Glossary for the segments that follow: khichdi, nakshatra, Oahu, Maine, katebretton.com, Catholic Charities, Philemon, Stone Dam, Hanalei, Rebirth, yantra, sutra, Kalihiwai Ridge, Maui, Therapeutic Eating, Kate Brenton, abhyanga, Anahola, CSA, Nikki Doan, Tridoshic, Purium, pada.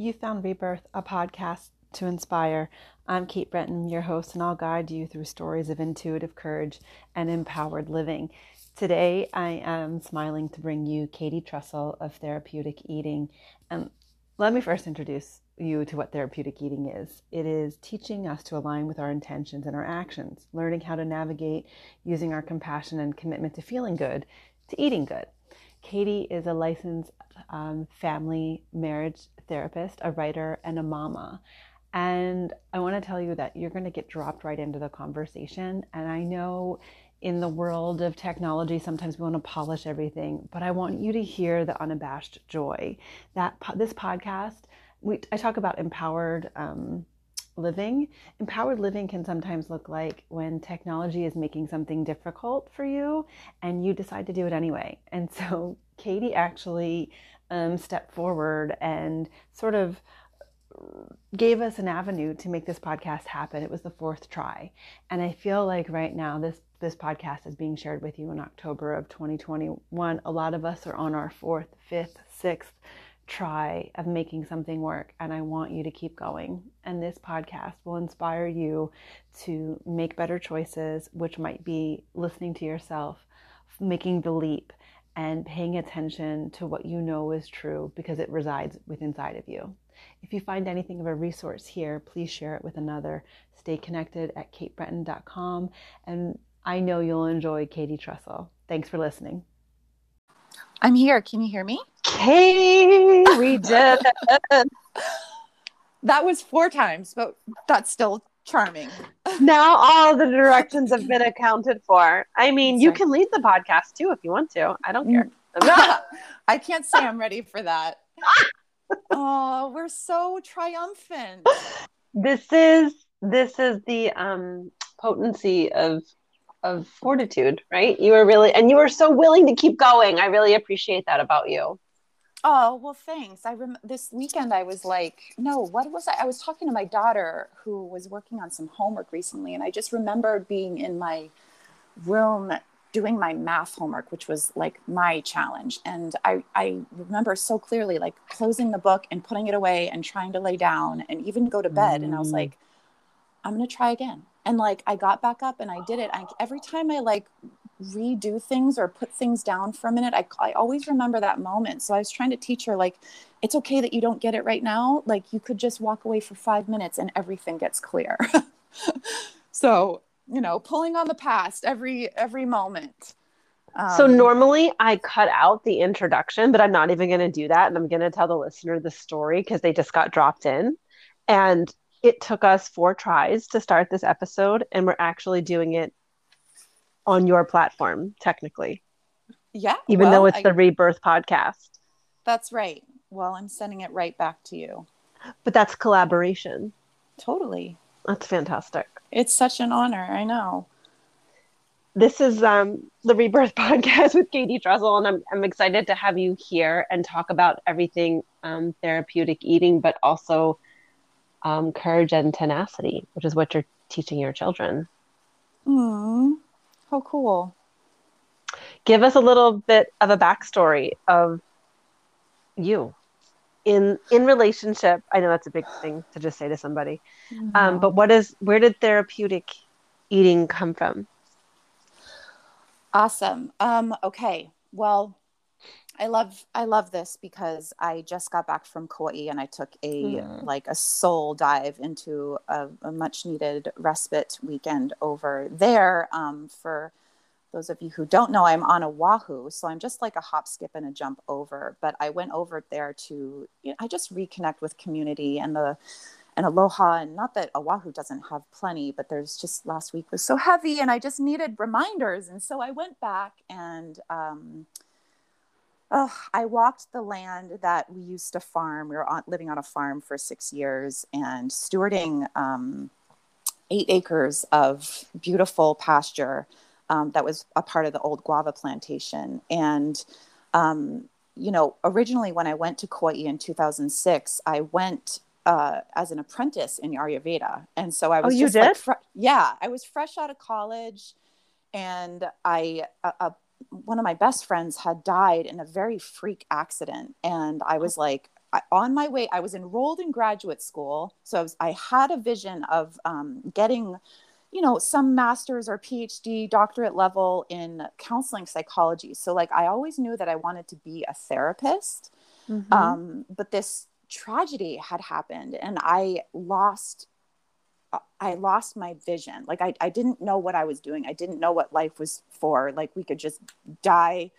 You found Rebirth, a podcast to inspire. I'm Kate Brenton, your host, and I'll guide you through stories of intuitive courage and empowered living. Today, I am smiling to bring you Katie Trussell of Therapeutic Eating. Let me first introduce you to what therapeutic eating is. It is teaching us to align with our intentions and our actions, learning how to navigate using our compassion and commitment to feeling good, to eating good. Katie is a licensed family marriage therapist, a writer, and a mama. And I want to tell you that you're going to get dropped right into the conversation. And I know in the world of technology, sometimes we want to polish everything, but I want you to hear the unabashed joy that this podcast, I talk about empowered living. Empowered living can sometimes look like when technology is making something difficult for you and you decide to do it anyway. And so Katie actually stepped forward and sort of gave us an avenue to make this podcast happen. It was the fourth try. And I feel like right now this podcast is being shared with you in October of 2021. A lot of us are on our fourth, fifth, sixth try of making something work, and I want you to keep going. And this podcast will inspire you to make better choices, which might be listening to yourself, making the leap, and paying attention to what you know is true because it resides within inside of you. If you find anything of a resource here, please share it with another. Stay connected at katebretton.com, and I know you'll enjoy Katie Trussell. Thanks for listening. I'm here. Can you hear me? Katie, we did. That was four times, but that's still charming. Now all the directions have been accounted for. I mean, that's you right. Can lead the podcast too if you want to. I don't care. I can't say I'm ready for that. Oh, we're so triumphant. This is the potency of fortitude, right? You were really, and you were so willing to keep going. I really appreciate that about you. Oh, well, thanks. This weekend I was like, no, what was I was talking to my daughter who was working on some homework recently. And I just remembered being in my room doing my math homework, which was like my challenge. And I remember so clearly, like closing the book and putting it away and trying to lay down and even go to bed. And I was like, I'm going to try again. And like, I got back up and I did it. Every time I like redo things or put things down for a minute, I always remember that moment. So I was trying to teach her, like, it's okay that you don't get it right now. Like you could just walk away for 5 minutes and everything gets clear. So, you know, pulling on the past every moment. So normally I cut out the introduction, but I'm not even going to do that. And I'm going to tell the listener the story because they just got dropped in. And it took us 4 tries to start this episode, and we're actually doing it on your platform, technically. Yeah. Even though it's the Rebirth podcast. That's right. Well, I'm sending it right back to you. But that's collaboration. Totally. That's fantastic. It's such an honor. I know. This is the Rebirth podcast with Katie Trussell, and I'm excited to have you here and talk about everything therapeutic eating, but also courage and tenacity, which is what you're teaching your children. How cool. Give us a little bit of a backstory of you in relationship. I know that's a big thing to just say to somebody, but where did therapeutic eating come from? Awesome. Okay. Well, I love this because I just got back from Kauai and I took a soul dive into a much needed respite weekend over there. For those of you who don't know, I'm on Oahu, so I'm just like a hop, skip, and a jump over. But I went over there to I just reconnect with community and aloha, and not that Oahu doesn't have plenty, but there's just last week was so heavy, and I just needed reminders, and so I went back and. Oh, I walked the land that we used to farm. We were living on a farm for 6 years and stewarding 8 acres of beautiful pasture that was a part of the old guava plantation. And, you know, originally when I went to Kauai in 2006, I went as an apprentice in Ayurveda. And so I was I was fresh out of college, and one of my best friends had died in a very freak accident. And I was like, on my way, I was enrolled in graduate school. So I had a vision of getting, you know, some master's or PhD doctorate level in counseling psychology. So like, I always knew that I wanted to be a therapist, mm-hmm. But this tragedy had happened and I lost my vision. Like I didn't know what I was doing. I didn't know what life was for. Like we could just die.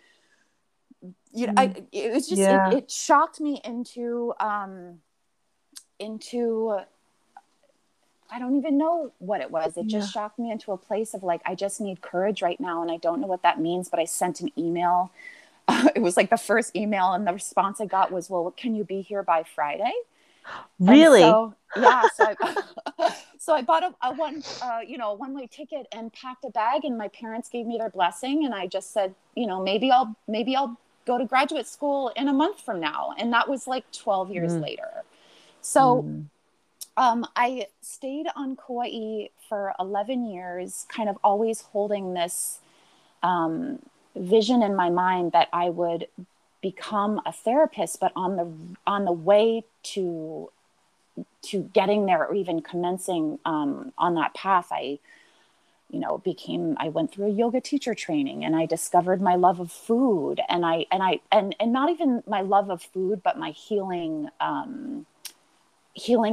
You know, it was just, it shocked me into I don't even know what it was. It just shocked me into a place of like, I just need courage right now. And I don't know what that means, but I sent an email. It was like the first email. And the response I got was, well, can you be here by Friday? Really? So, yeah. So I bought a one-way ticket and packed a bag, and my parents gave me their blessing. And I just said, you know, maybe I'll go to graduate school in a month from now. And that was like 12 years later. So, I stayed on Kauai for 11 years, kind of always holding this vision in my mind that I would become a therapist, but on the way to getting there or even commencing on that path, I went through a yoga teacher training, and I discovered my love of food, and not even my love of food, but my healing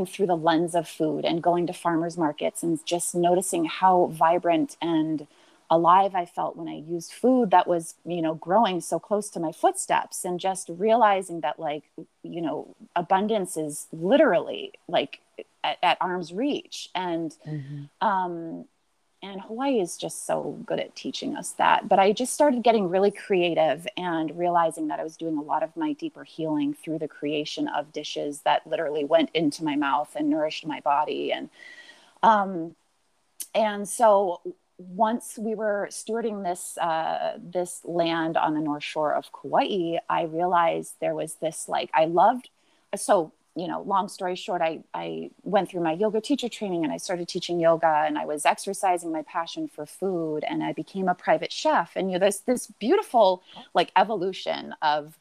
through the lens of food, and going to farmers markets and just noticing how vibrant and alive I felt when I used food that was, you know, growing so close to my footsteps, and just realizing that, like, you know, abundance is literally like at arm's reach. And, and Hawaii is just so good at teaching us that. But I just started getting really creative and realizing that I was doing a lot of my deeper healing through the creation of dishes that literally went into my mouth and nourished my body. And so once we were stewarding this land on the North Shore of Kauai, I realized there was this, like, I loved, so, you know, long story short, I went through my yoga teacher training, and I started teaching yoga, and I was exercising my passion for food, and I became a private chef. And, you know, there's this beautiful, like, evolution of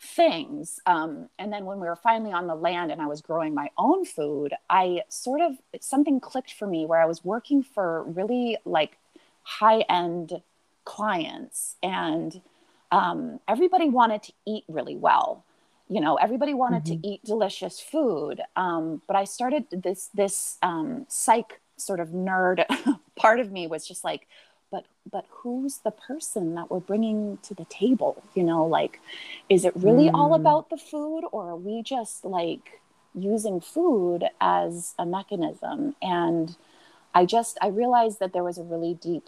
things. And then when we were finally on the land and I was growing my own food, I sort of, something clicked for me where I was working for really, like, high-end clients, and everybody wanted to eat really well. You know, everybody wanted to eat delicious food. But I started this psych sort of nerd part of me was just like, but who's the person that we're bringing to the table? You know, like, is it really all about the food, or are we just, like, using food as a mechanism? And I realized that there was a really deep,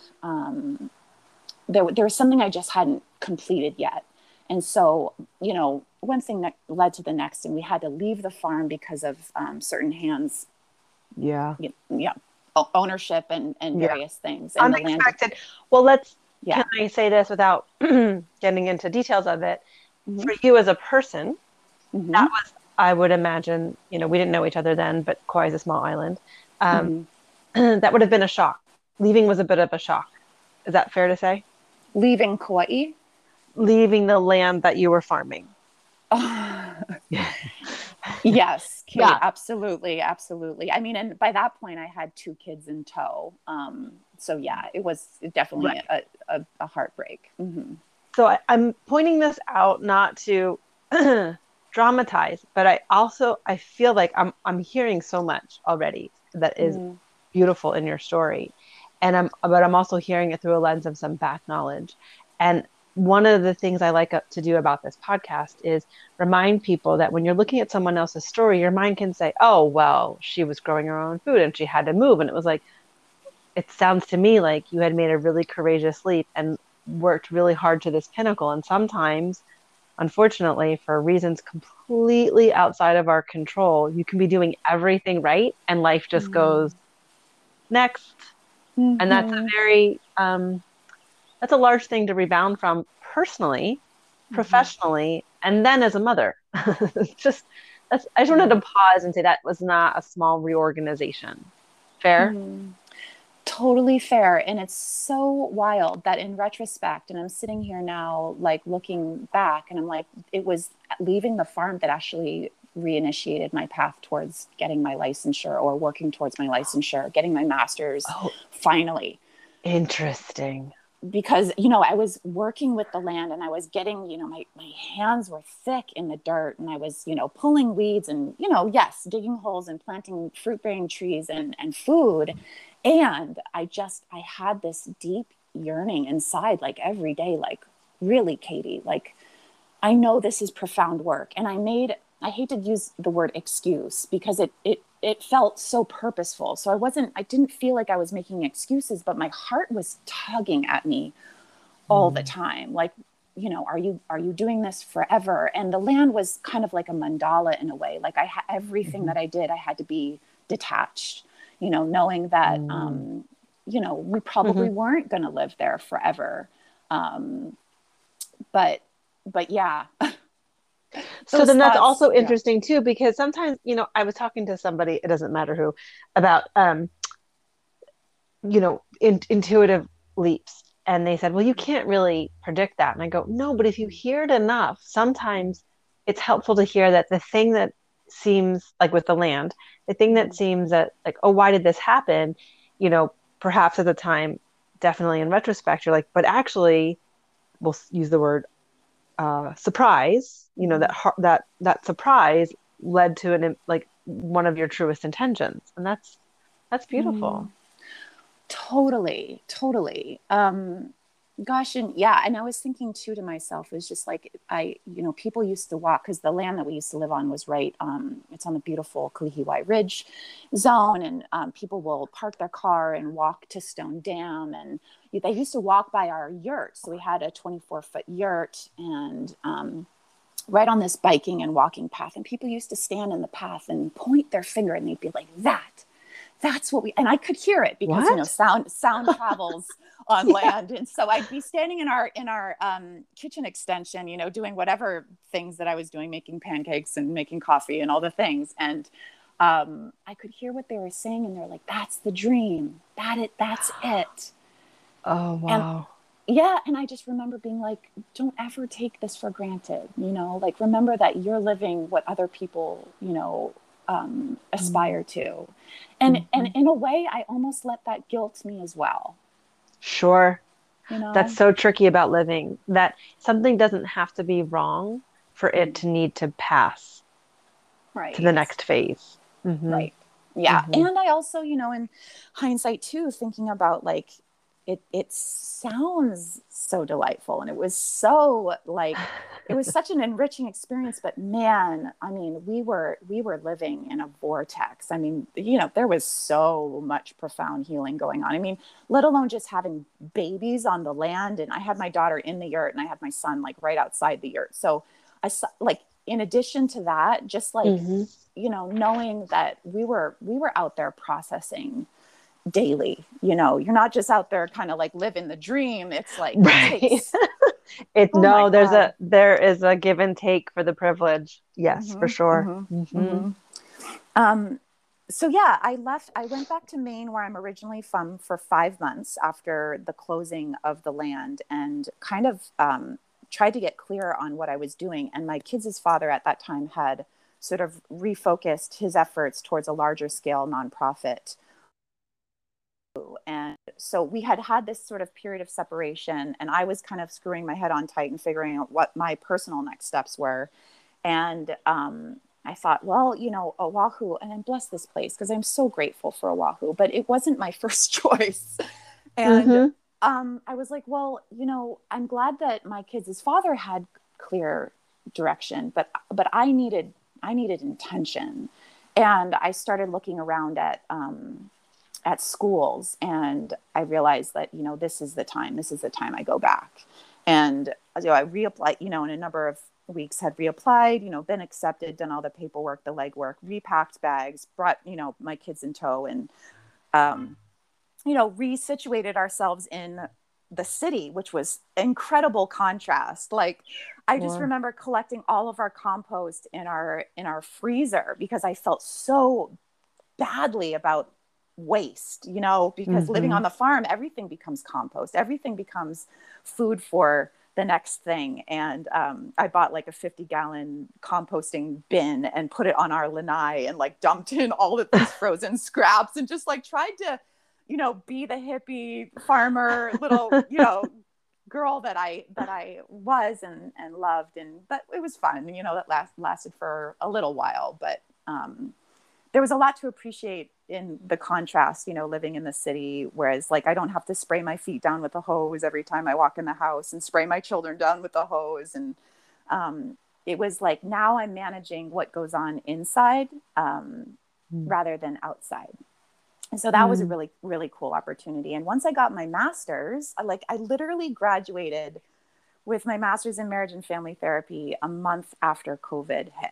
there was something I just hadn't completed yet. And so, you know, one thing that led to the next, and we had to leave the farm because of certain hands. Yeah. Yeah. Ownership and various things. And unexpected. Well, can I say this without getting into details of it? Mm-hmm. For you as a person, that was, I would imagine, you know, we didn't know each other then, but Kauai is a small island. That would have been a shock. Leaving was a bit of a shock. Is that fair to say? Leaving Kauai? Leaving the land that you were farming. Oh. Yes, Kate, absolutely. Absolutely. I mean, and by that point I had two kids in tow. So yeah, it was definitely a heartbreak. Mm-hmm. So I'm pointing this out not to dramatize, but I feel like I'm hearing so much already that is beautiful in your story. And I'm also hearing it through a lens of some back knowledge. And one of the things I like to do about this podcast is remind people that when you're looking at someone else's story, your mind can say, oh, well, she was growing her own food and she had to move. And it was like, it sounds to me like you had made a really courageous leap and worked really hard to this pinnacle. And sometimes, unfortunately, for reasons completely outside of our control, you can be doing everything right, and life just goes next. Mm-hmm. And that's a very... that's a large thing to rebound from personally, professionally, and then as a mother. I just wanted to pause and say that was not a small reorganization. Fair? Mm-hmm. Totally fair. And it's so wild that in retrospect, and I'm sitting here now, like, looking back, and I'm like, it was leaving the farm that actually reinitiated my path towards getting my licensure or working towards my licensure, getting my master's finally. Interesting. Because, you know, I was working with the land and I was getting, you know, my hands were thick in the dirt and I was, you know, pulling weeds and, you know, yes, digging holes and planting fruit bearing trees and food. And I had this deep yearning inside, like every day, like, really, Katie, like, I know this is profound work. And I hate to use the word excuse because it felt so purposeful. So I didn't feel like I was making excuses, but my heart was tugging at me all the time. Like, you know, are you doing this forever? And the land was kind of like a mandala in a way. Like everything that I did, I had to be detached, you know, knowing that, you know, we probably weren't going to live there forever. But yeah. So then that's also interesting too, because sometimes, you know, I was talking to somebody, it doesn't matter who, about, you know, intuitive leaps. And they said, well, you can't really predict that. And I go, no, but if you hear it enough, sometimes it's helpful to hear that the thing that seems like with the land, the thing that seems that like, oh, why did this happen? You know, perhaps at the time, definitely in retrospect, you're like, but actually we'll use the word surprise, you know, that surprise led to like one of your truest intentions. And that's beautiful. Totally. Totally. Gosh. And yeah. And I was thinking too, to myself, it was just like, you know, people used to walk, cause the land that we used to live on was right. It's on the beautiful Kalihiwai Ridge zone. And, people will park their car and walk to Stone Dam, and they used to walk by our yurt. So we had a 24-foot yurt and, right on this biking and walking path. And people used to stand in the path and point their finger and they'd be like, that's what and I could hear it because, you know, sound travels on land. And so I'd be standing in our kitchen extension, you know, doing whatever things that I was doing, making pancakes and making coffee and all the things. And I could hear what they were saying. And they're like, that's the dream. That's it. Oh, wow. And, yeah. And I just remember being like, don't ever take this for granted, you know, like, remember that you're living what other people, you know, aspire to. And, and in a way, I almost let that guilt me as well. Sure. You know? That's so tricky about living, that something doesn't have to be wrong for it to need to pass to the next phase. Right. Yeah. And I also, you know, in hindsight too, thinking about like, it sounds so delightful. And it was so like, it was such an enriching experience, but man, I mean, we were living in a vortex. I mean, you know, there was so much profound healing going on. I mean, let alone just having babies on the land. And I had my daughter in the yurt and I had my son like right outside the yurt. So I like, in addition to that, just like, you know, knowing that we were out there processing daily, you know, you're not just out there kind of like living the dream. It's like, there is a give and take for the privilege. Yes, for sure. So yeah, I went back to Maine, where I'm originally from, for 5 months after the closing of the land, and kind of tried to get clear on what I was doing. And my kids' father at that time had sort of refocused his efforts towards a larger scale nonprofit. And so we had this sort of period of separation, and I was kind of screwing my head on tight and figuring out what my personal next steps were. And I thought, well, you know, Oahu, and I'm blessed this place because I'm so grateful for Oahu, but it wasn't my first choice. And I was like, well, you know, I'm glad that my kids' father had clear direction, but I needed intention. And I started looking around at schools, and I realized that, you know, this is the time I go back. And so I reapplied, you know, in a number of weeks had reapplied, you know, been accepted, done all the paperwork, the legwork, repacked bags, brought, you know, my kids in tow, and, you know, resituated ourselves in the city, which was incredible contrast. Like, I just remember collecting all of our compost in our freezer, because I felt so badly about waste, you know, because living on the farm, everything becomes compost, everything becomes food for the next thing. And I bought like a 50-gallon composting bin and put it on our lanai and like dumped in all of these frozen scraps and just like tried to, you know, be the hippie farmer little, you know, girl that I was and loved. And, but it was fun, you know, that lasted for a little while, but there was a lot to appreciate in the contrast, you know, living in the city, whereas like, I don't have to spray my feet down with a hose every time I walk in the house and spray my children down with a hose. And it was like, now I'm managing what goes on inside rather than outside. And so that was a really, really cool opportunity. And once I got my master's, I literally graduated with my master's in marriage and family therapy a month after COVID hit.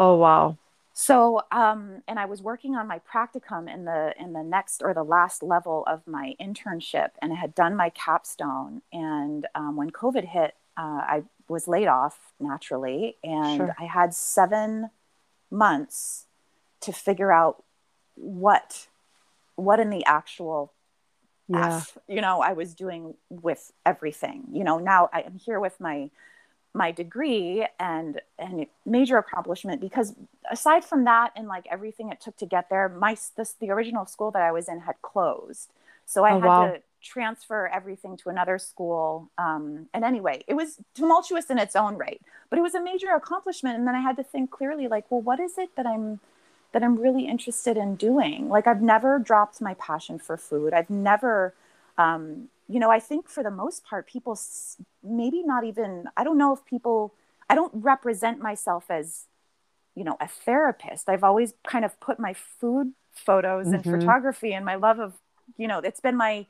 Oh, wow. So, and I was working on my practicum in the next or the last level of my internship, and I had done my capstone. And when COVID hit, I was laid off naturally, and I had 7 months to figure out what in the actual F, you know, I was doing with everything. You know, now I am here with my degree and major accomplishment, because aside from that and like everything it took to get there, the original school that I was in had closed. So I had to transfer everything to another school. And anyway, it was tumultuous in its own right, but it was a major accomplishment. And then I had to think clearly, like, well, what is it that I'm really interested in doing? Like, I've never dropped my passion for food. I've never, you know, I think for the most part, people maybe not even, I don't know if people, I don't represent myself as, you know, a therapist. I've always kind of put my food photos and photography and my love of, you know, it's been my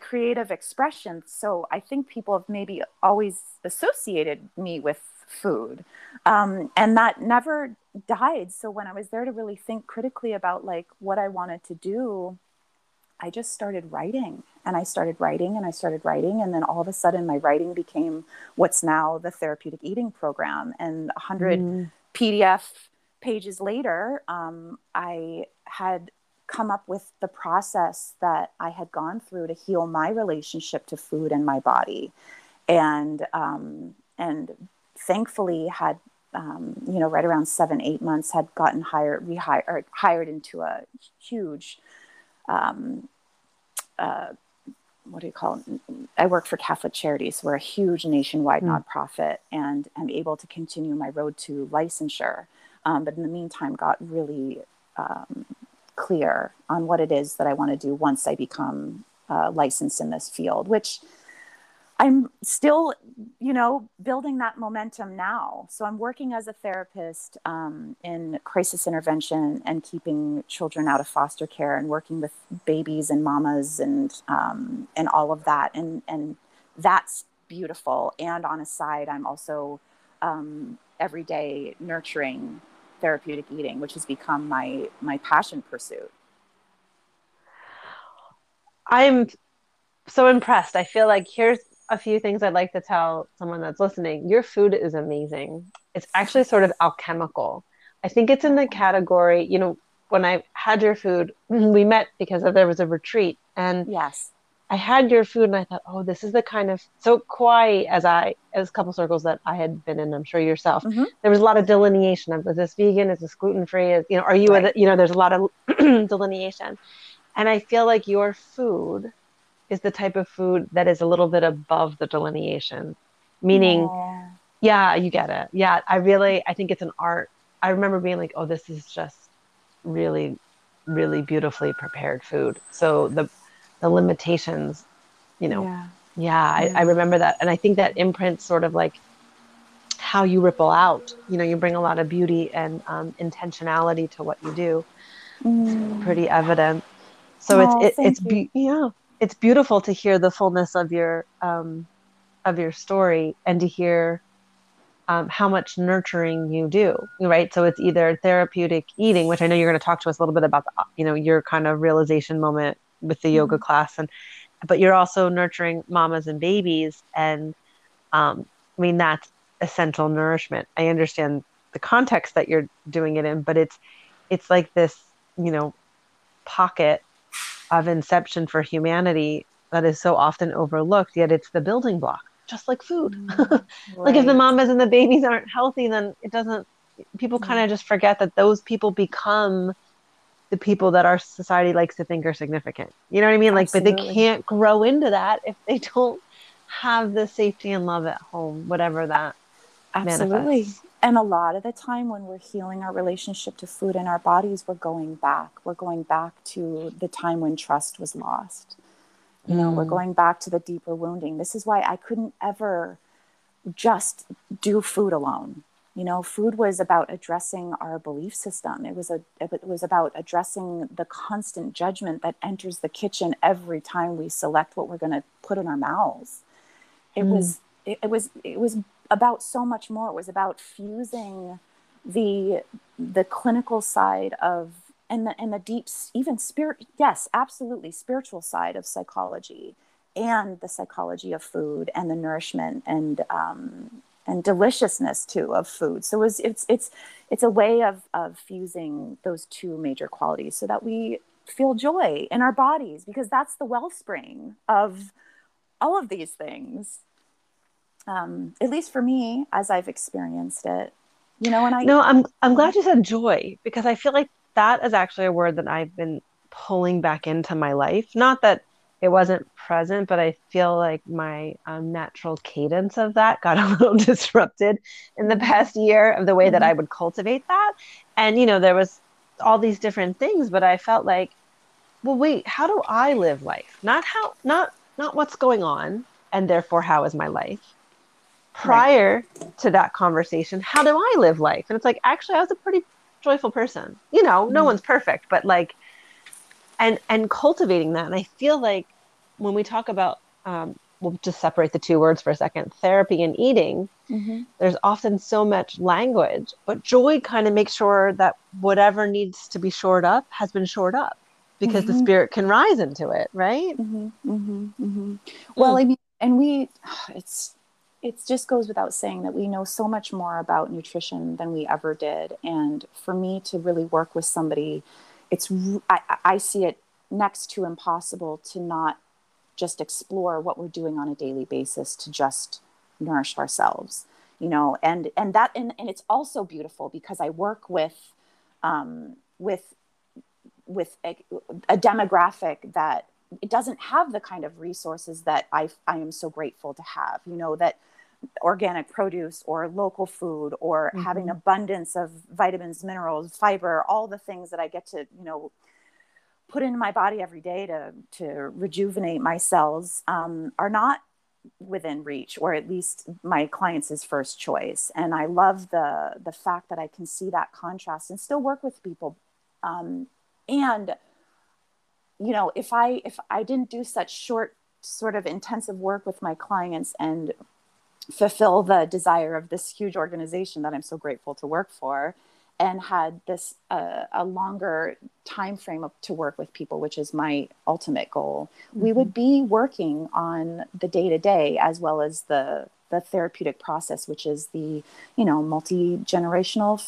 creative expression. So I think people have maybe always associated me with food. And that never died. So when I was there to really think critically about like what I wanted to do, I just started writing and I started writing and I started writing. And then all of a sudden my writing became what's now the Therapeutic Eating program. And 100 PDF pages later, I had come up with the process that I had gone through to heal my relationship to food and my body. And thankfully had, you know, right around 7-8 months had gotten hired into a huge, what do you call it? I work for Catholic Charities. We're a huge nationwide nonprofit, and I'm able to continue my road to licensure. But in the meantime, got really clear on what it is that I want to do once I become licensed in this field, which I'm still, you know, building that momentum now. So I'm working as a therapist in crisis intervention and keeping children out of foster care and working with babies and mamas and all of that. And that's beautiful. And on a side, I'm also every day nurturing therapeutic eating, which has become my passion pursuit. I'm so impressed. I feel like here's a few things I'd like to tell someone that's listening. Your food is amazing. It's actually sort of alchemical. I think it's in the category, you know, when I had your food, we met because there was a retreat, and yes, I had your food and I thought, oh, this is the kind of, so Kauai, as a couple circles that I had been in, I'm sure yourself, there was a lot of delineation of, is this vegan? Is this gluten-free? Is, you know, are you, you know, there's a lot of delineation. And I feel like your food is the type of food that is a little bit above the delineation, meaning, yeah, you get it. Yeah, I think it's an art. I remember being like, oh, this is just really, really beautifully prepared food. So the limitations, you know, I remember that. And I think that imprints sort of like how you ripple out, you know, you bring a lot of beauty and intentionality to what you do. It's pretty evident. So it's beautiful to hear the fullness of your story and to hear how much nurturing you do, right? So it's either therapeutic eating, which I know you're going to talk to us a little bit about, you know, your kind of realization moment with the yoga class, but you're also nurturing mamas and babies, and I mean that's essential nourishment. I understand the context that you're doing it in, but it's like this, you know, pocket of inception for humanity that is so often overlooked, yet it's the building block, just like food. Right. Like if the mamas and the babies aren't healthy, then it doesn't, people kind of just forget that those people become the people that our society likes to think are significant. You know what I mean? Like, absolutely. But they can't grow into that if they don't have the safety and love at home, whatever that absolutely manifests. And a lot of the time when we're healing our relationship to food and our bodies, we're going back. We're going back to the time when trust was lost. You know, we're going back to the deeper wounding. This is why I couldn't ever just do food alone. You know, food was about addressing our belief system. It was about addressing the constant judgment that enters the kitchen every time we select what we're going to put in our mouths. It was about so much more. It was about fusing the clinical side of and the deep, even spirit, yes, absolutely spiritual side of psychology, and the psychology of food and the nourishment and deliciousness too of food. So it's a way of fusing those two major qualities so that we feel joy in our bodies, because that's the wellspring of all of these things. At least for me, as I've experienced it, you know, I'm glad you said joy, because I feel like that is actually a word that I've been pulling back into my life. Not that it wasn't present, but I feel like my natural cadence of that got a little disrupted in the past year of the way that I would cultivate that. And, you know, there was all these different things, but I felt like, well, wait, how do I live life? Not what's going on, and therefore how is my life? Prior to that conversation, how do I live life? And it's like, actually, I was a pretty joyful person. You know, no one's perfect, but like, and cultivating that. And I feel like when we talk about, we'll just separate the two words for a second, therapy and eating, there's often so much language, but joy kind of makes sure that whatever needs to be shored up has been shored up, because the spirit can rise into it. Right. Well, I mean, and it just goes without saying that we know so much more about nutrition than we ever did. And for me to really work with somebody, I see it next to impossible to not just explore what we're doing on a daily basis to just nourish ourselves, you know, and it's also beautiful because I work with a demographic that it doesn't have the kind of resources that I am so grateful to have, you know, that organic produce or local food or having abundance of vitamins, minerals, fiber, all the things that I get to, you know, put into my body every day to rejuvenate my cells, are not within reach, or at least my clients' first choice. And I love the fact that I can see that contrast and still work with people. You know, if I didn't do such short sort of intensive work with my clients and fulfill the desire of this huge organization that I'm so grateful to work for, and had this a longer time frame to work with people, which is my ultimate goal, we would be working on the day-to-day as well as the therapeutic process, which is the, you know, multi-generational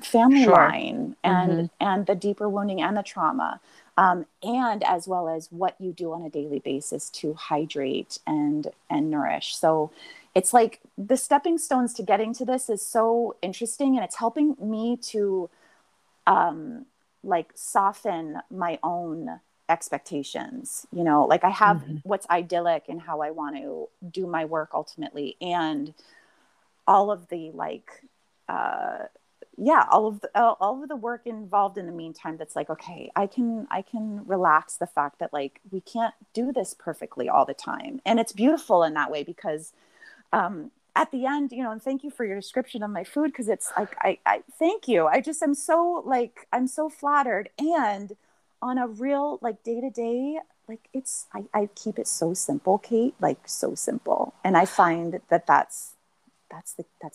family line and the deeper wounding and the trauma. And as well as what you do on a daily basis to hydrate and nourish. So it's like the stepping stones to getting to this is so interesting, and it's helping me to like soften my own expectations. You know, like I have what's idyllic and how I want to do my work ultimately, and all of the like, all of the work involved in the meantime. That's like, okay, I can relax the fact that like, we can't do this perfectly all the time. And it's beautiful in that way, because at the end, you know, and thank you for your description of my food, because it's like, I thank you. I just am so like, I'm so flattered. And on a real like day-to-day, like it's, I keep it so simple, Kate, like so simple. And I find that that's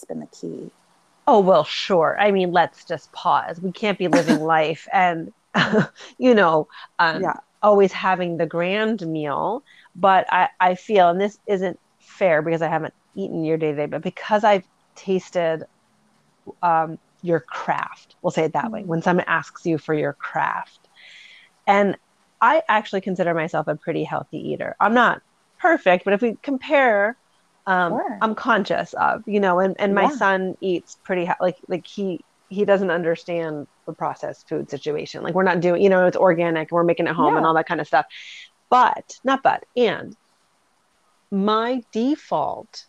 been the key. Oh, well, sure. I mean, let's just pause. We can't be living life and, you know, always having the grand meal. But I feel, and this isn't fair because I haven't eaten your day-to-day, but because I've tasted your craft, we'll say it that way, when someone asks you for your craft. And I actually consider myself a pretty healthy eater. I'm not perfect, but if we compare, sure. I'm conscious of, you know, and my son eats pretty, he doesn't understand the processed food situation. Like, we're not doing, you know, it's organic, we're making it home and all that kind of stuff, and my default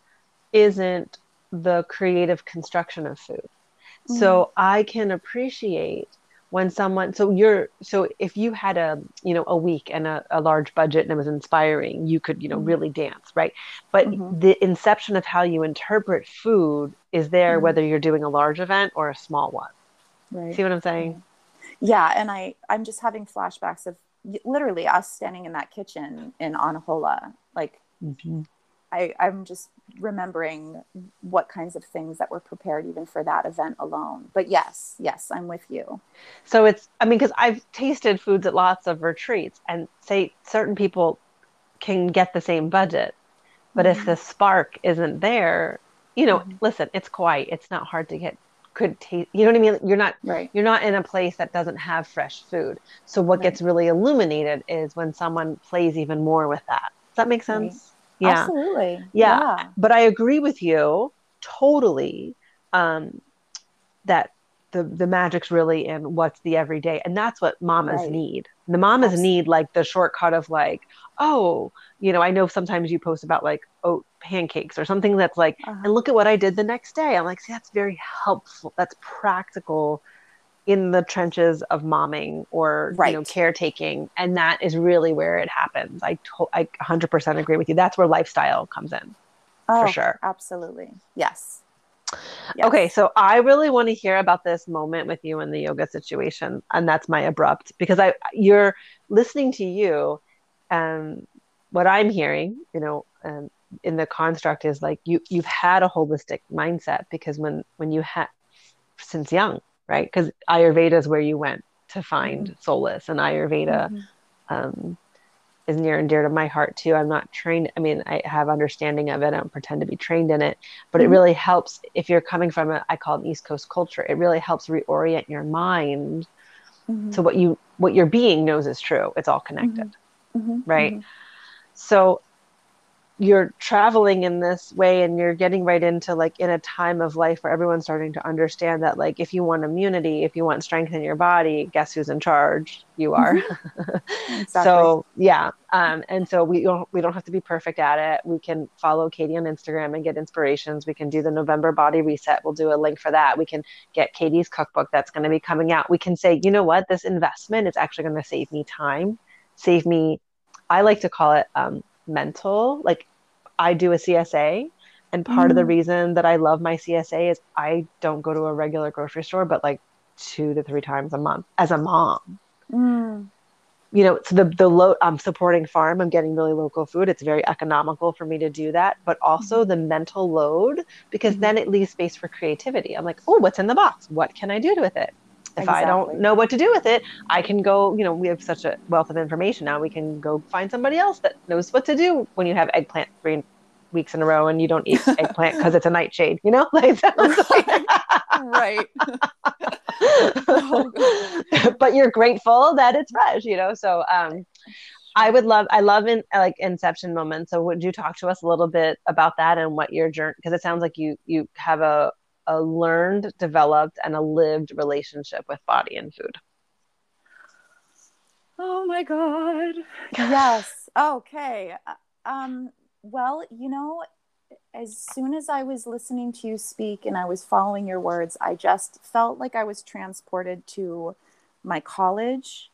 isn't the creative construction of food. Mm. So I can appreciate when someone, if you had a week and a large budget and it was inspiring, you could, really dance. Right. But the inception of how you interpret food is there, whether you're doing a large event or a small one. Right. See what I'm saying? Yeah. And I'm just having flashbacks of literally us standing in that kitchen in Anahola, like, I'm just remembering what kinds of things that were prepared even for that event alone. But yes, I'm with you. So because I've tasted foods at lots of retreats, and say certain people can get the same budget, but if the spark isn't there, listen, it's Kauai. It's not hard to get good taste. You know what I mean? You're not, you're not in a place that doesn't have fresh food. So what gets really illuminated is when someone plays even more with that. Does that make sense? Right. Yeah. Absolutely. Yeah. Yeah. But I agree with you totally that the magic's really in what's the everyday. And that's what mamas need. The mamas need like the shortcut of like, I know sometimes you post about like oat pancakes or something that's like, and look at what I did the next day. I'm like, see, that's very helpful. That's practical in the trenches of momming or caretaking. And that is really where it happens. I 100% agree with you. That's where lifestyle comes in for sure. Absolutely. Yes. Okay. So I really want to hear about this moment with you in the yoga situation. And that's my abrupt, because you're listening to you and what I'm hearing, in the construct is like you've had a holistic mindset because when you had since young, right? Because Ayurveda is where you went to find solace, and Ayurveda is near and dear to my heart too. I'm not trained. I mean, I have understanding of it. I don't pretend to be trained in it, but it really helps if you're coming from I call it East Coast culture. It really helps reorient your mind to what your being knows is true. It's all connected, right? So you're traveling in this way and you're getting right into like in a time of life where everyone's starting to understand that like, if you want immunity, if you want strength in your body, guess who's in charge? You are. Exactly. So yeah. And so we don't have to be perfect at it. We can follow Katie on Instagram and get inspirations. We can do the November body reset. We'll do a link for that. We can get Katie's cookbook that's going to be coming out. We can say, you know what, this investment is actually going to save me time, I like to call it, mental. Like I do a CSA, and part of the reason that I love my CSA is I don't go to a regular grocery store, but like 2 to 3 times a month as a mom, so the low, I'm supporting farm, I'm getting really local food. It's very economical for me to do that, but also the mental load, because then it leaves space for creativity. I'm like, what's in the box? What can I do with it? If I don't know what to do with it, I can go, we have such a wealth of information now. We can go find somebody else that knows what to do when you have eggplant 3 weeks in a row and you don't eat eggplant because it's a nightshade, Like, right. But you're grateful that it's fresh, So I love in like inception moments. So would you talk to us a little bit about that and what your journey, because it sounds like you have a learned, developed, and a lived relationship with body and food. Oh my God. Yes. Okay. Well, as soon as I was listening to you speak and I was following your words, I just felt like I was transported to my college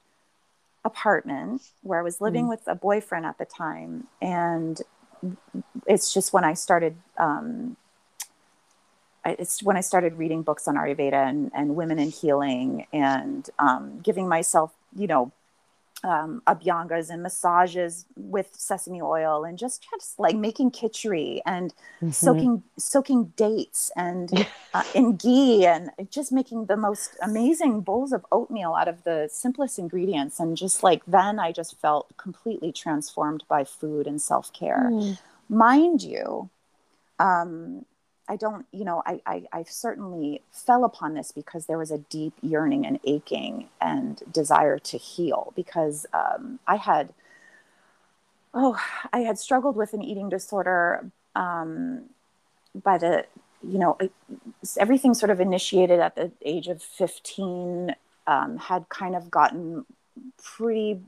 apartment where I was living with a boyfriend at the time. And it's just when I started, reading books on Ayurveda and women in healing and giving myself, abhyangas and massages with sesame oil and just like making khichdi and soaking dates and in ghee and just making the most amazing bowls of oatmeal out of the simplest ingredients. And just like then I just felt completely transformed by food and self-care. Mind you, I don't, you know, I certainly fell upon this because there was a deep yearning and aching and desire to heal, because I had struggled with an eating disorder by the, you know, everything sort of initiated at the age of 15, had kind of gotten pretty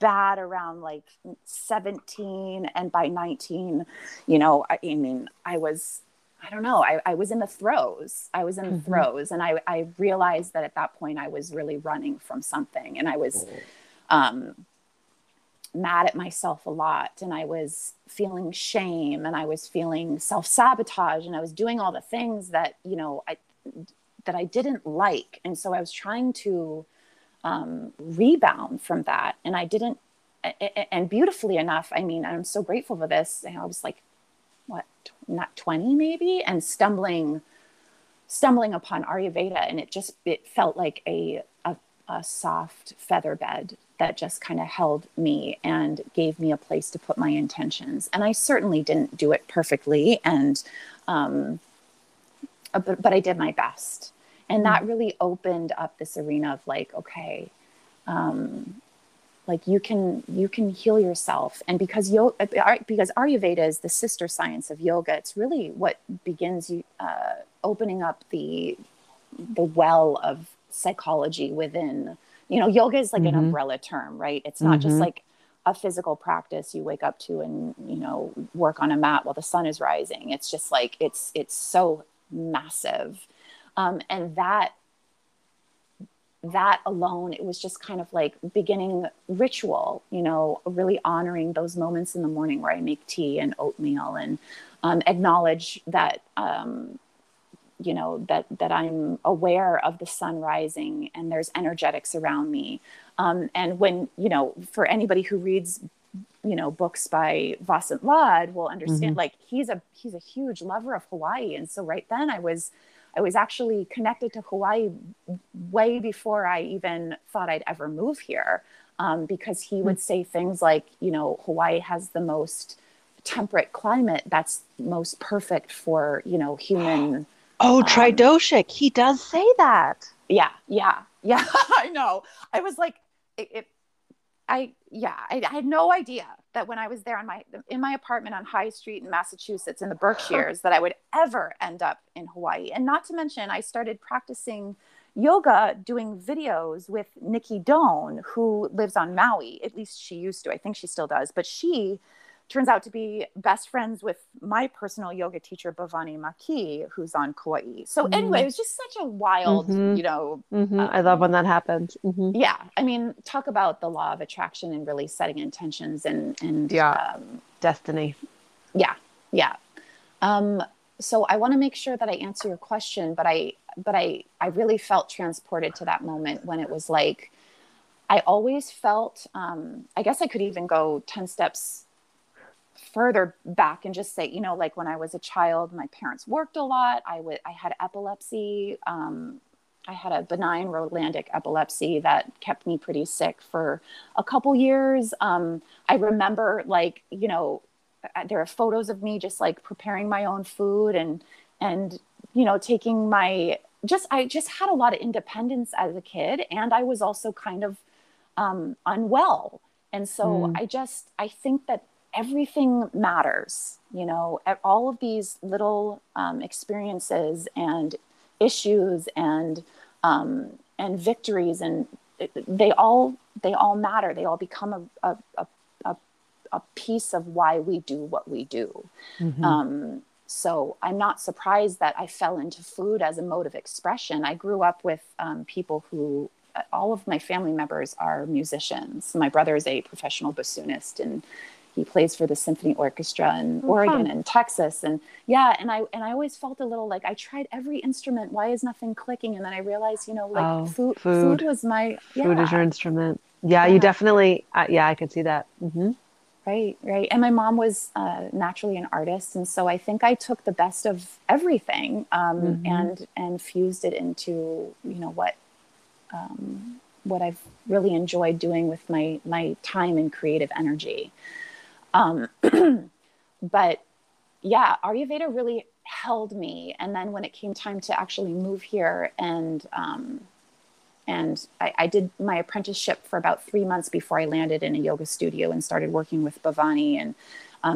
bad around like 17. And by 19, you know, I was in the throes. I was in the throes. And I realized that at that point I was really running from something, and I was mad at myself a lot, and I was feeling shame, and I was feeling self-sabotage, and I was doing all the things that, you know, that I didn't like. And so I was trying to rebound from that. And I didn't, and beautifully enough, I mean, I'm so grateful for this. And I was like, what, not 20 maybe? And stumbling upon Ayurveda. And it felt like a soft feather bed that just kind of held me and gave me a place to put my intentions. And I certainly didn't do it perfectly. And, but I did my best. And that really opened up this arena of like, okay, like you can heal yourself. And because Ayurveda is the sister science of yoga, it's really what begins opening up the well of psychology within, you know, yoga is like an umbrella term, right? It's not just like a physical practice you wake up to and, you know, work on a mat while the sun is rising. It's just like, it's so massive. And that alone, it was just kind of like beginning ritual, you know, really honoring those moments in the morning where I make tea and oatmeal and, acknowledge that, you know, that I'm aware of the sun rising and there's energetics around me. And when, you know, for anybody who reads, you know, books by Vasant Lad will understand, like he's a huge lover of Hawaii. And so right then I was actually connected to Hawaii way before I even thought I'd ever move here. Because he would say things like, you know, Hawaii has the most temperate climate that's most perfect for, you know, human. Oh, Tridoshic. He does say that. Yeah. I know. I was like, I had no idea that when I was there in my apartment on High Street in Massachusetts in the Berkshires that I would ever end up in Hawaii. And not to mention, I started practicing yoga, doing videos with Nikki Doan, who lives on Maui. At least she used to. I think she still does. But she turns out to be best friends with my personal yoga teacher, Bhavani Maki, who's on Kauai. So anyway, it was just such a wild, you know. I love when that happens. Yeah. I mean, talk about the law of attraction and really setting intentions and destiny. Yeah. So I want to make sure that I answer your question, but I really felt transported to that moment when it was like, I always felt, I guess I could even go 10 steps further back and just say, you know, like when I was a child, my parents worked a lot. I had epilepsy. I had a benign Rolandic epilepsy that kept me pretty sick for a couple years. I remember, like, you know, there are photos of me just like preparing my own food and, you know, taking I just had a lot of independence as a kid. And I was also kind of unwell. And so I think that everything matters, you know, at all of these little experiences and issues and victories, and they all matter. They all become a piece of why we do what we do. So I'm not surprised that I fell into food as a mode of expression. I grew up with people who, all of my family members are musicians. My brother is a professional bassoonist, and he plays for the symphony orchestra in Oregon and Texas. And I always felt a little like I tried every instrument. Why is nothing clicking? And then I realized, you know, like food was my, food is your instrument. Yeah. You definitely, I could see that. Right. And my mom was naturally an artist. And so I think I took the best of everything and fused it into, you know, what I've really enjoyed doing with my time and creative energy. But yeah, Ayurveda really held me. And then when it came time to actually move here, and I did my apprenticeship for about 3 months before I landed in a yoga studio and started working with Bhavani. And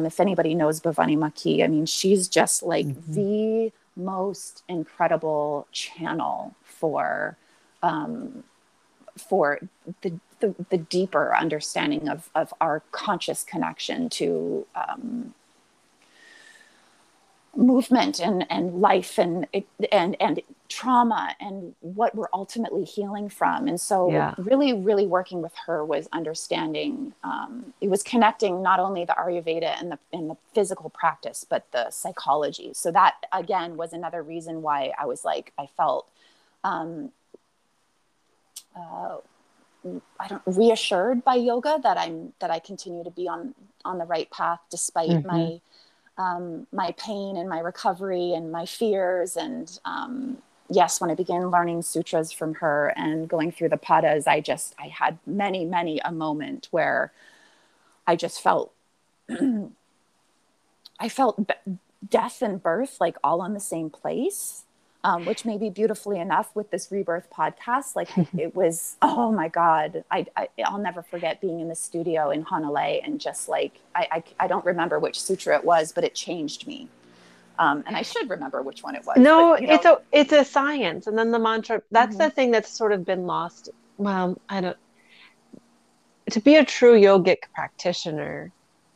if anybody knows Bhavani Maki, I mean, she's just like the most incredible channel for the deeper understanding of our conscious connection to movement and life and trauma and what we're ultimately healing from. And so really working with her was understanding, it was connecting not only the Ayurveda and the physical practice, but the psychology. So that again was another reason why I was like, I felt, reassured by yoga that I continue to be on the right path, despite my pain and my recovery and my fears. And, yes, when I began learning sutras from her and going through the padas, I had many a moment where I just felt, I felt death and birth, like all in the same place. Which maybe beautifully enough with this Rebirth podcast, like it was, oh my God, I'll never forget being in the studio in Hanalei and just like, I don't remember which sutra it was, but it changed me. And I should remember which one it was. No, but, you know, it's a science. And then the mantra, that's the thing that's sort of been lost. Well, to be a true yogic practitioner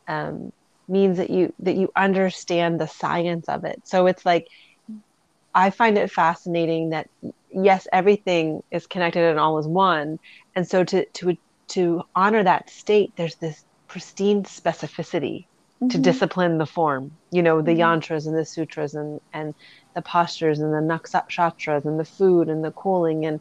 means that you understand the science of it. So it's like, I find it fascinating that yes, everything is connected and all is one. And so to honor that state, there's this pristine specificity to discipline the form, you know, the yantras and the sutras and the postures and the nakshatras and the food and the cooling. And,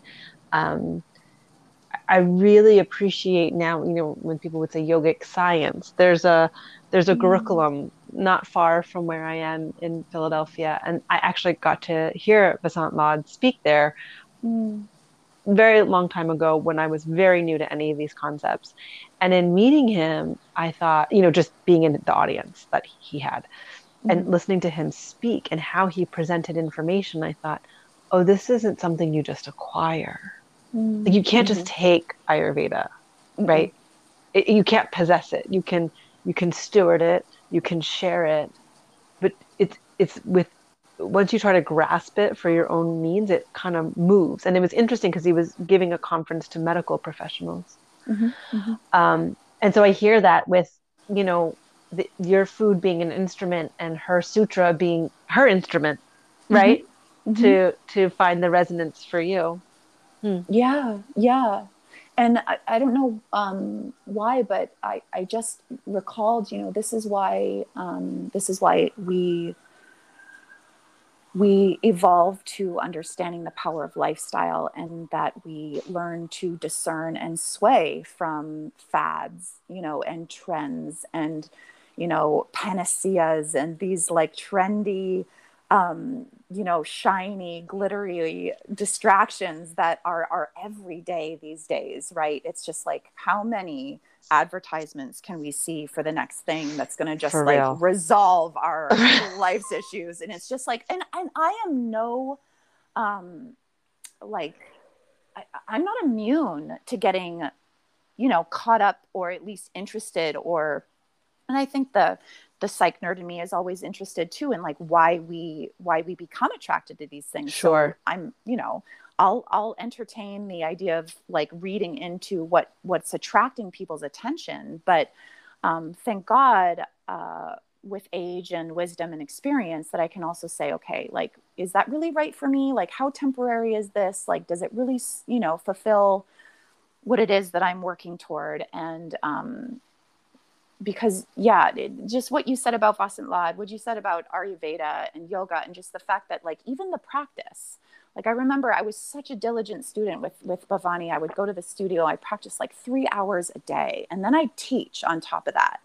I really appreciate now, you know, when people would say yogic science, there's a curriculum not far from where I am in Philadelphia. And I actually got to hear Vasant Lad speak there very long time ago when I was very new to any of these concepts. And in meeting him, I thought, you know, just being in the audience that he had and listening to him speak and how he presented information, I thought, oh, this isn't something you just acquire. Like you can't just take Ayurveda, right? You can't possess it. You can steward it. You can share it, but it's with, once you try to grasp it for your own means, it kind of moves. And it was interesting because he was giving a conference to medical professionals. And so I hear that with, you know, your food being an instrument and her sutra being her instrument, right? To find the resonance for you. Yeah. And I don't know why, but I just recalled, you know, this is why we evolve to understanding the power of lifestyle and that we learn to discern and sway from fads, you know, and trends and, you know, panaceas and these like trendy, you know, shiny, glittery distractions that are every day these days, right? It's just like, how many advertisements can we see for the next thing that's going to just like resolve our life's issues? And it's just like, and I am no, like, I'm not immune to getting, you know, caught up or at least interested or, and I think the psych nerd in me is always interested too in like why we become attracted to these things. Sure. So I'm, you know, I'll entertain the idea of like reading into what's attracting people's attention. But thank God with age and wisdom and experience that I can also say, okay, like, is that really right for me? Like, how temporary is this? Like, does it really, you know, fulfill what it is that I'm working toward? And, because just what you said about Vasant Lad, what you said about Ayurveda and yoga, and just the fact that like, even the practice, like I remember I was such a diligent student with Bhavani. I would go to the studio. I practiced like 3 hours a day. And then I teach on top of that.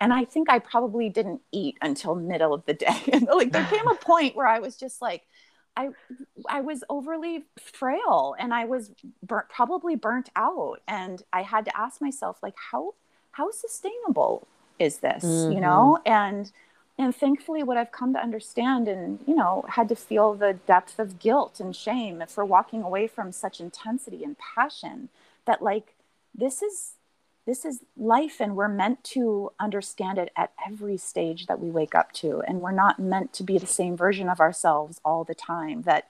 And I think I probably didn't eat until middle of the day. And like, there came a point where I was just like, I was overly frail and I was probably burnt out. And I had to ask myself like, how sustainable is this, you know? And And thankfully, what I've come to understand and, you know, had to feel the depth of guilt and shame for walking away from such intensity and passion that, like, this is life, and we're meant to understand it at every stage that we wake up to. And we're not meant to be the same version of ourselves all the time. That,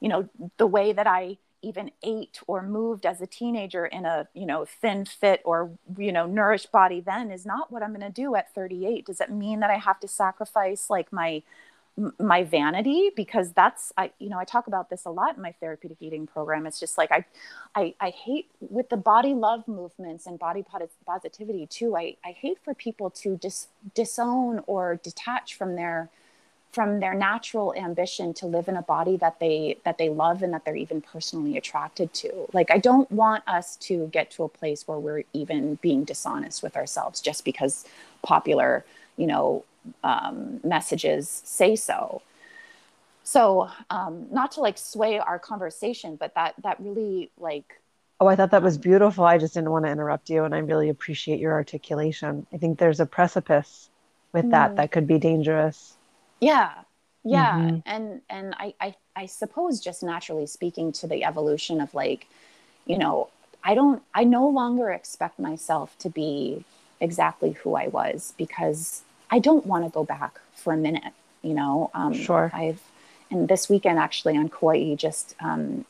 you know, the way that I even ate or moved as a teenager in a, you know, thin fit or, you know, nourished body then is not what I'm going to do at 38. Does it mean that I have to sacrifice, like, my vanity? Because that's, I talk about this a lot in my therapeutic eating program. It's just like, I hate with the body love movements and body positivity too. I hate for people to disown or detach from their natural ambition to live in a body that they love and that they're even personally attracted to. Like, I don't want us to get to a place where we're even being dishonest with ourselves just because popular, you know, messages say so. So, not to, like, sway our conversation, but that really, like. Oh, I thought that was beautiful. I just didn't want to interrupt you. And I really appreciate your articulation. I think there's a precipice with that could be dangerous. Yeah. Mm-hmm. And I suppose just naturally speaking to the evolution of, like, you know, I no longer expect myself to be exactly who I was, because I don't want to go back for a minute, you know. Sure. And this weekend actually on Kauai just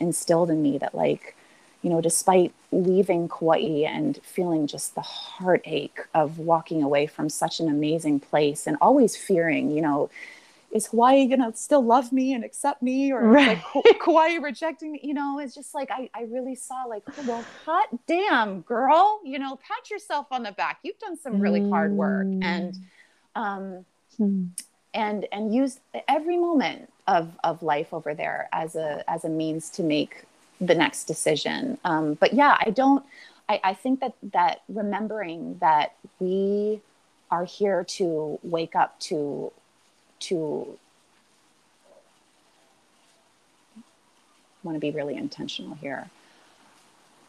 instilled in me that, like, you know, despite leaving Kauai and feeling just the heartache of walking away from such an amazing place and always fearing, you know, is Hawaii going to still love me and accept me, or right. Like, Kauai rejecting me? You know, it's just like, I really saw, like, oh, well, hot damn, girl, you know, pat yourself on the back. You've done some really hard work. And and use every moment of life over there as a means to make the next decision. But yeah, I think that remembering that we are here to wake up to want to be really intentional here.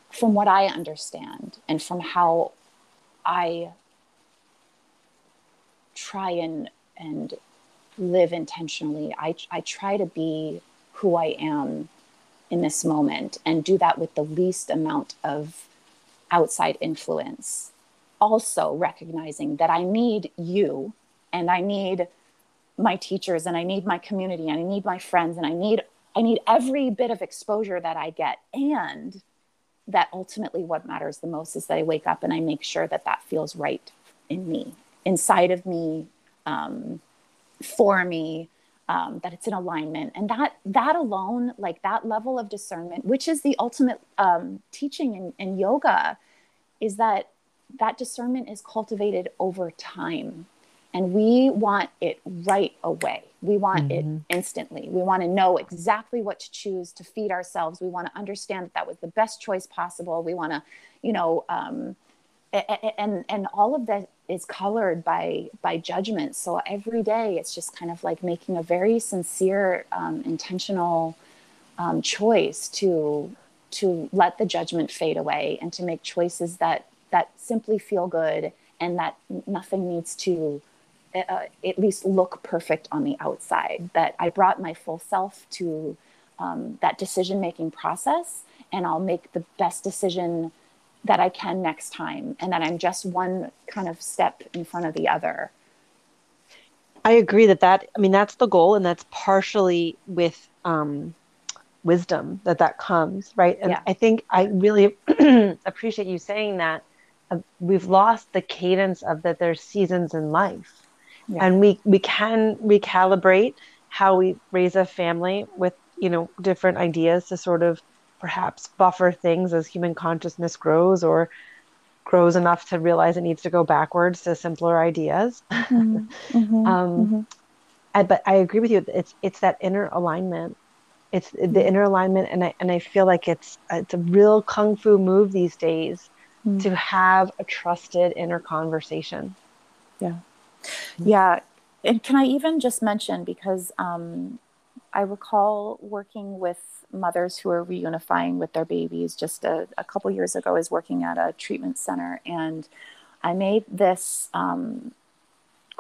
From what I understand and from how I try and live intentionally, I try to be who I am in this moment and do that with the least amount of outside influence. Also recognizing that I need you, and I need my teachers, and I need my community, and I need my friends, and I need every bit of exposure that I get. And that ultimately what matters the most is that I wake up and I make sure that feels right in me, inside of me, for me, that it's in alignment. And that alone, like, that level of discernment, which is the ultimate teaching in yoga, is that discernment is cultivated over time. And we want it right away. We want it instantly. We want to know exactly what to choose to feed ourselves. We want to understand that was the best choice possible. We want to, you know, and all of that is colored by judgment. So every day it's just kind of like making a very sincere, intentional choice to let the judgment fade away and to make choices that simply feel good, and that nothing needs to at least look perfect on the outside. That I brought my full self to that decision-making process, and I'll make the best decision that I can next time, and that I'm just one kind of step in front of the other. I agree that that's the goal, and that's partially with wisdom that comes, right? And yeah. I think I really appreciate you saying that. We've lost the cadence of that there's seasons in life. Yeah. And we can recalibrate how we raise a family with, you know, different ideas to sort of perhaps buffer things as human consciousness grows, or grows enough to realize it needs to go backwards to simpler ideas. Mm-hmm. Mm-hmm. But I agree with you. It's that inner alignment. It's the inner alignment. And I feel like it's a real kung fu move these days to have a trusted inner conversation. Yeah. Yeah. And can I even just mention, because I recall working with mothers who are reunifying with their babies just a couple years ago. I was working at a treatment center, and I made this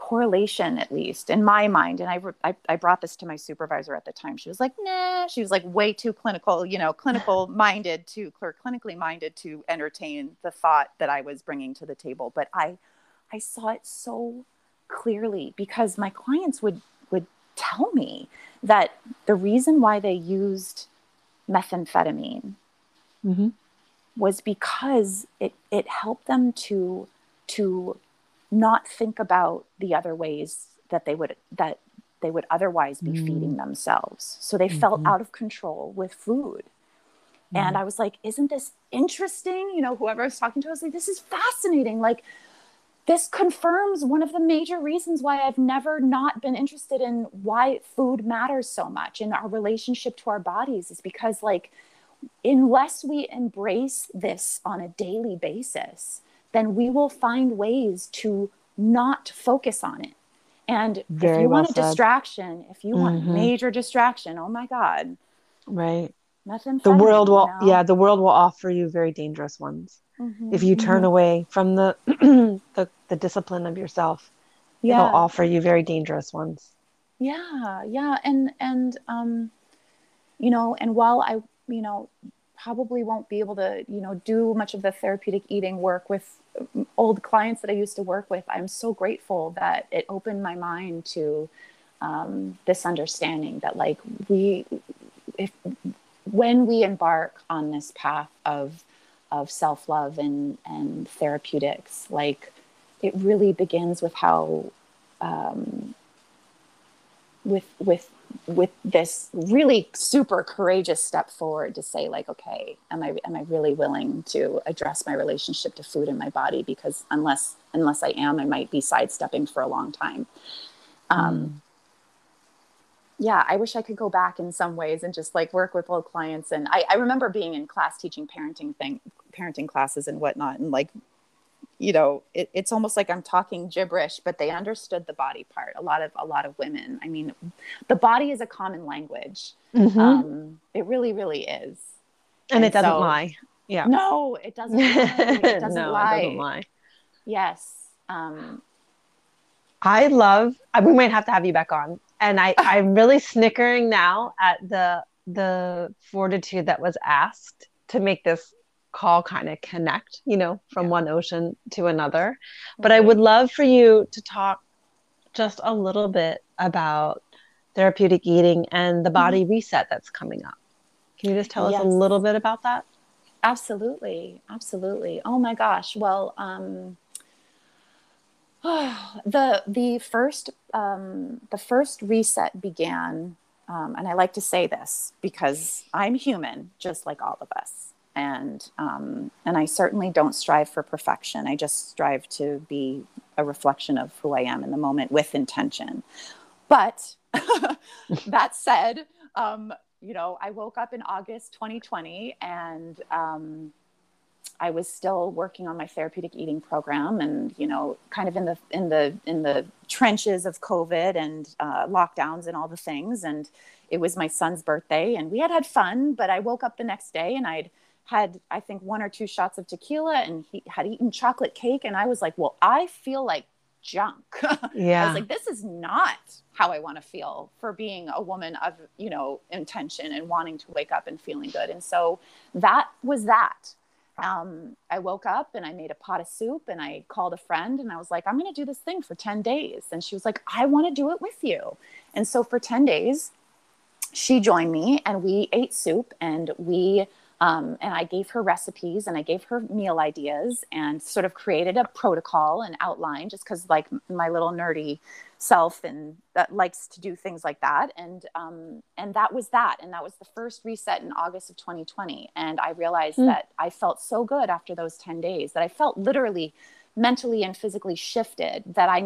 correlation, at least in my mind. And I brought this to my supervisor at the time. She was like, nah, she was like way too clinical, you know, clinically minded to entertain the thought that I was bringing to the table. But I saw it so clearly because my clients would tell me that the reason why they used methamphetamine mm-hmm. was because it helped them to not think about the other ways that they would otherwise be mm-hmm. feeding themselves. So they mm-hmm. felt out of control with food. Mm-hmm. And I was like, isn't this interesting? You know, whoever I was talking to, I was like, this is fascinating. Like, this confirms one of the major reasons why I've never not been interested in why food matters so much in our relationship to our bodies, is because, like, unless we embrace this on a daily basis, then we will find ways to not focus on it. And if you want a distraction, if you want major distraction, oh my God. Right. Nothing. The world will, the world will offer you very dangerous ones. Mm-hmm. If you turn away from the discipline of yourself, it'll offer you very dangerous ones. Yeah. Yeah. And you know, and while I, you know, probably won't be able to, you know, do much of the therapeutic eating work with old clients that I used to work with, I'm so grateful that it opened my mind to this understanding that, like, when we embark on this path of self-love and therapeutics, like, it really begins with how, with this really super courageous step forward to say, like, okay, am I really willing to address my relationship to food and my body? Because unless I am, I might be sidestepping for a long time. Yeah, I wish I could go back in some ways and just, like, work with old clients. And I remember being in class teaching parenting classes and whatnot. And, like, you know, it's almost like I'm talking gibberish, but they understood the body part. A lot of women. I mean, the body is a common language. Mm-hmm. It really, really is. And it doesn't lie. Yeah. No, it doesn't. It doesn't lie. Yes. We might have to have you back on. And I'm really snickering now at the fortitude that was asked to make this call kind of connect, you know, from one ocean to another. But I would love for you to talk just a little bit about therapeutic eating and the body reset that's coming up. Can you just tell us a little bit about that? Absolutely. Absolutely. Oh my gosh. Well, the first reset began, and I like to say this because I'm human, just like all of us, and I certainly don't strive for perfection. I just strive to be a reflection of who I am in the moment with intention. But that said, you know, I woke up in August 2020, and I was still working on my therapeutic eating program, and, you know, kind of in the trenches of COVID and lockdowns and all the things. And it was my son's birthday, and we had fun, but I woke up the next day and I'd had, I think, one or two shots of tequila, and he had eaten chocolate cake. And I was like, well, I feel like junk. Yeah. I was like, this is not how I want to feel for being a woman of, you know, intention and wanting to wake up and feeling good. And so that was that. I woke up and I made a pot of soup, and I called a friend, and I was like, I'm going to do this thing for 10 days. And she was like, I want to do it with you. And so for 10 days, she joined me, and we ate soup, and we, and I gave her recipes, and I gave her meal ideas, and sort of created a protocol and outline, just cause, like, my little nerdy self and that likes to do things like that. And that was that. And that was the first reset in August of 2020. And I realized that I felt so good after those 10 days that I felt literally mentally and physically shifted, that I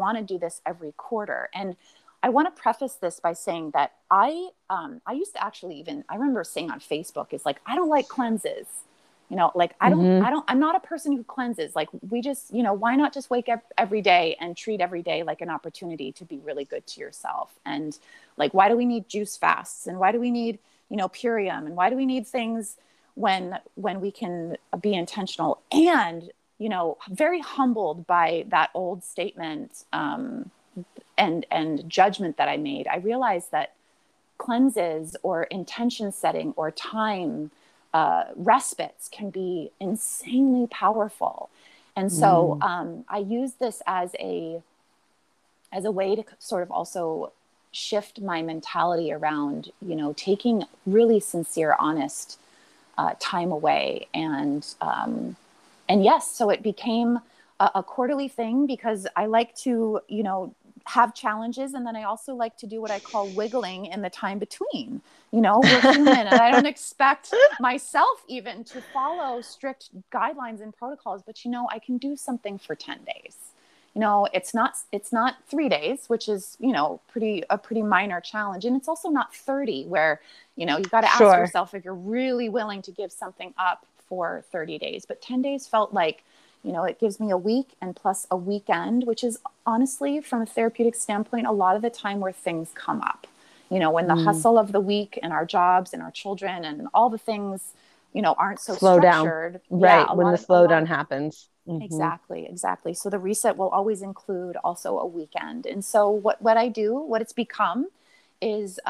want to do this every quarter. And I want to preface this by saying that I used to actually I remember saying on Facebook, is like, I don't like cleanses, you know, like, I'm not a person who cleanses. Like, we just, you know, why not just wake up every day and treat every day like an opportunity to be really good to yourself? And, like, why do we need juice fasts? And why do we need, you know, Purium? And why do we need things when we can be intentional and you know, very humbled by that old statement and judgment that I made. I realized that cleanses or intention setting or time respites can be insanely powerful. And so I use this as a way to sort of also shift my mentality around, you know, taking really sincere, honest time away. And yes, so it became a quarterly thing because I like to, you know, have challenges. And then I also like to do what I call wiggling in the time between. You know, we're human and I don't expect myself even to follow strict guidelines and protocols, but you know, I can do something for 10 days. You know, it's not 3 days, which is, you know, a pretty minor challenge. And it's also not 30 where, you know, you've got to ask yourself if you're really willing to give something up for 30 days, but 10 days felt like, you know, it gives me a week and plus a weekend, which is honestly, from a therapeutic standpoint, a lot of the time where things come up, you know, when the hustle of the week and our jobs and our children and all the things, you know, aren't so structured. Right. When the slowdown happens. Mm-hmm. Exactly. So the reset will always include also a weekend. And so what I do, what it's become is,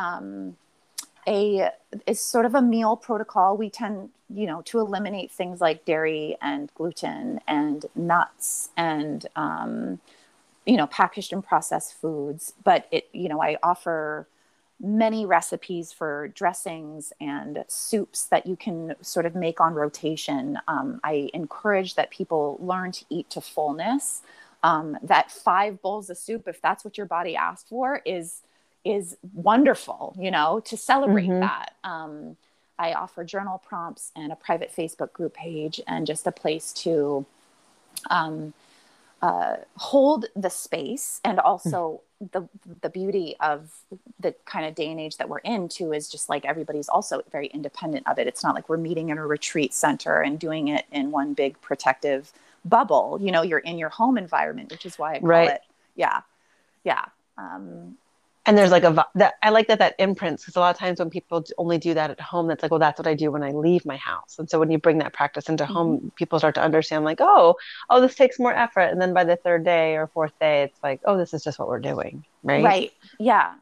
it's sort of a meal protocol. We tend, you know, to eliminate things like dairy and gluten and nuts and, you know, packaged and processed foods. But it, you know, I offer many recipes for dressings and soups that you can sort of make on rotation. I encourage that people learn to eat to fullness, that 5 bowls of soup, if that's what your body asked for, is wonderful, you know, to celebrate that. I offer journal prompts and a private Facebook group page and just a place to hold the space. And also the beauty of the kind of day and age that we're in too is just like everybody's also very independent of it. It's not like we're meeting in a retreat center and doing it in one big protective bubble. You know, you're in your home environment, which is why I call it. Yeah. And there's like I like that imprints, because a lot of times when people only do that at home, that's like, well, that's what I do when I leave my house. And so when you bring that practice into home, people start to understand like, oh, this takes more effort. And then by the 3rd day or 4th day, it's like, oh, this is just what we're doing. Right. Yeah.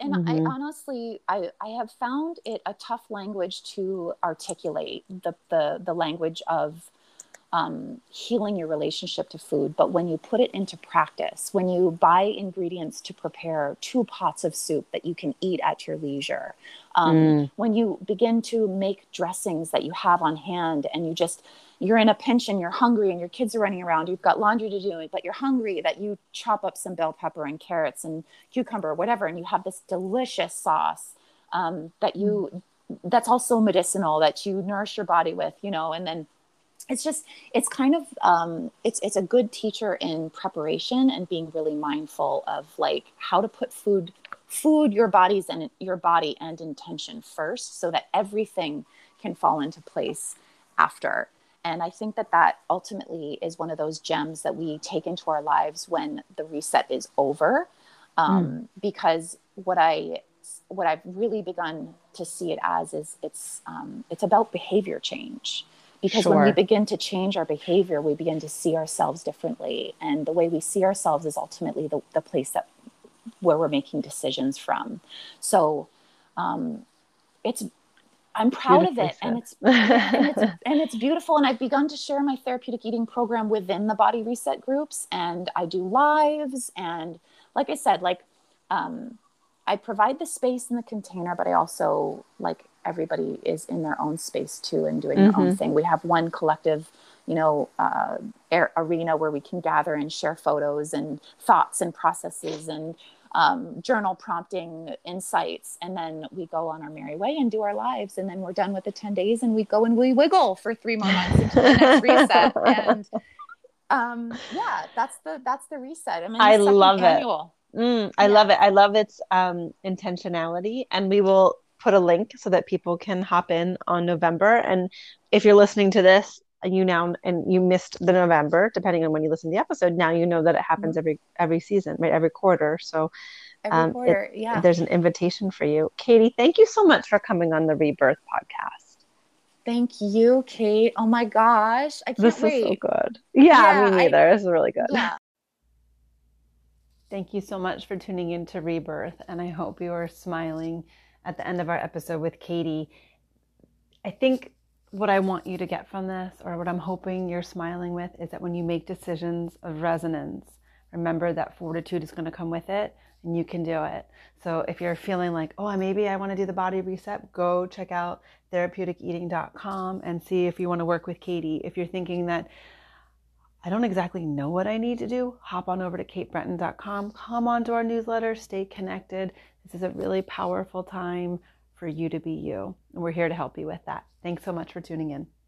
And I honestly have found it a tough language to articulate, the language of healing your relationship to food. But when you put it into practice, when you buy ingredients to prepare 2 pots of soup that you can eat at your leisure, when you begin to make dressings that you have on hand and you're in a pinch and you're hungry and your kids are running around, you've got laundry to do, but you're hungry, that you chop up some bell pepper and carrots and cucumber or whatever, and you have this delicious sauce that's also medicinal, that you nourish your body with, you know. And then it's kind of, it's a good teacher in preparation and being really mindful of like how to put food, your body and intention first, so that everything can fall into place after. And I think that ultimately is one of those gems that we take into our lives when the reset is over. Because what I've really begun to see it as is it's about behavior change. Because when we begin to change our behavior, we begin to see ourselves differently. And the way we see ourselves is ultimately the place where we're making decisions from. So I'm proud of it. And it's beautiful. And I've begun to share my therapeutic eating program within the body reset groups. And I do lives. And like I said, like I provide the space in the container, but I also like, everybody is in their own space too and doing their own thing. We have one collective, you know, arena where we can gather and share photos and thoughts and processes and journal prompting insights. And then we go on our merry way and do our lives. And then we're done with the 10 days and we go and we wiggle for 3 more months until the next reset. And that's the reset. I mean, I love it. I love it. I love its intentionality, and we will put a link so that people can hop in on November. And if you're listening to this, and you missed the November, depending on when you listen to the episode, now you know that it happens every season, right? Every quarter. So there's an invitation for you. Katie, thank you so much for coming on the Rebirth podcast. Thank you, Kate. Oh my gosh. I can't wait. This is so good. Yeah, me neither. This is really good. Yeah. Thank you so much for tuning in to Rebirth. And I hope you are smiling at the end of our episode with Katie. I think what I want you to get from this, or what I'm hoping you're smiling with, is that when you make decisions of resonance, remember that fortitude is going to come with it, and you can do it. So if you're feeling like, oh, maybe I want to do the body reset, go check out therapeuticeating.com and see if you want to work with Katie. If you're thinking that I don't exactly know what I need to do, hop on over to katebretton.com, come onto our newsletter, stay connected. This is a really powerful time for you to be you, and we're here to help you with that. Thanks so much for tuning in.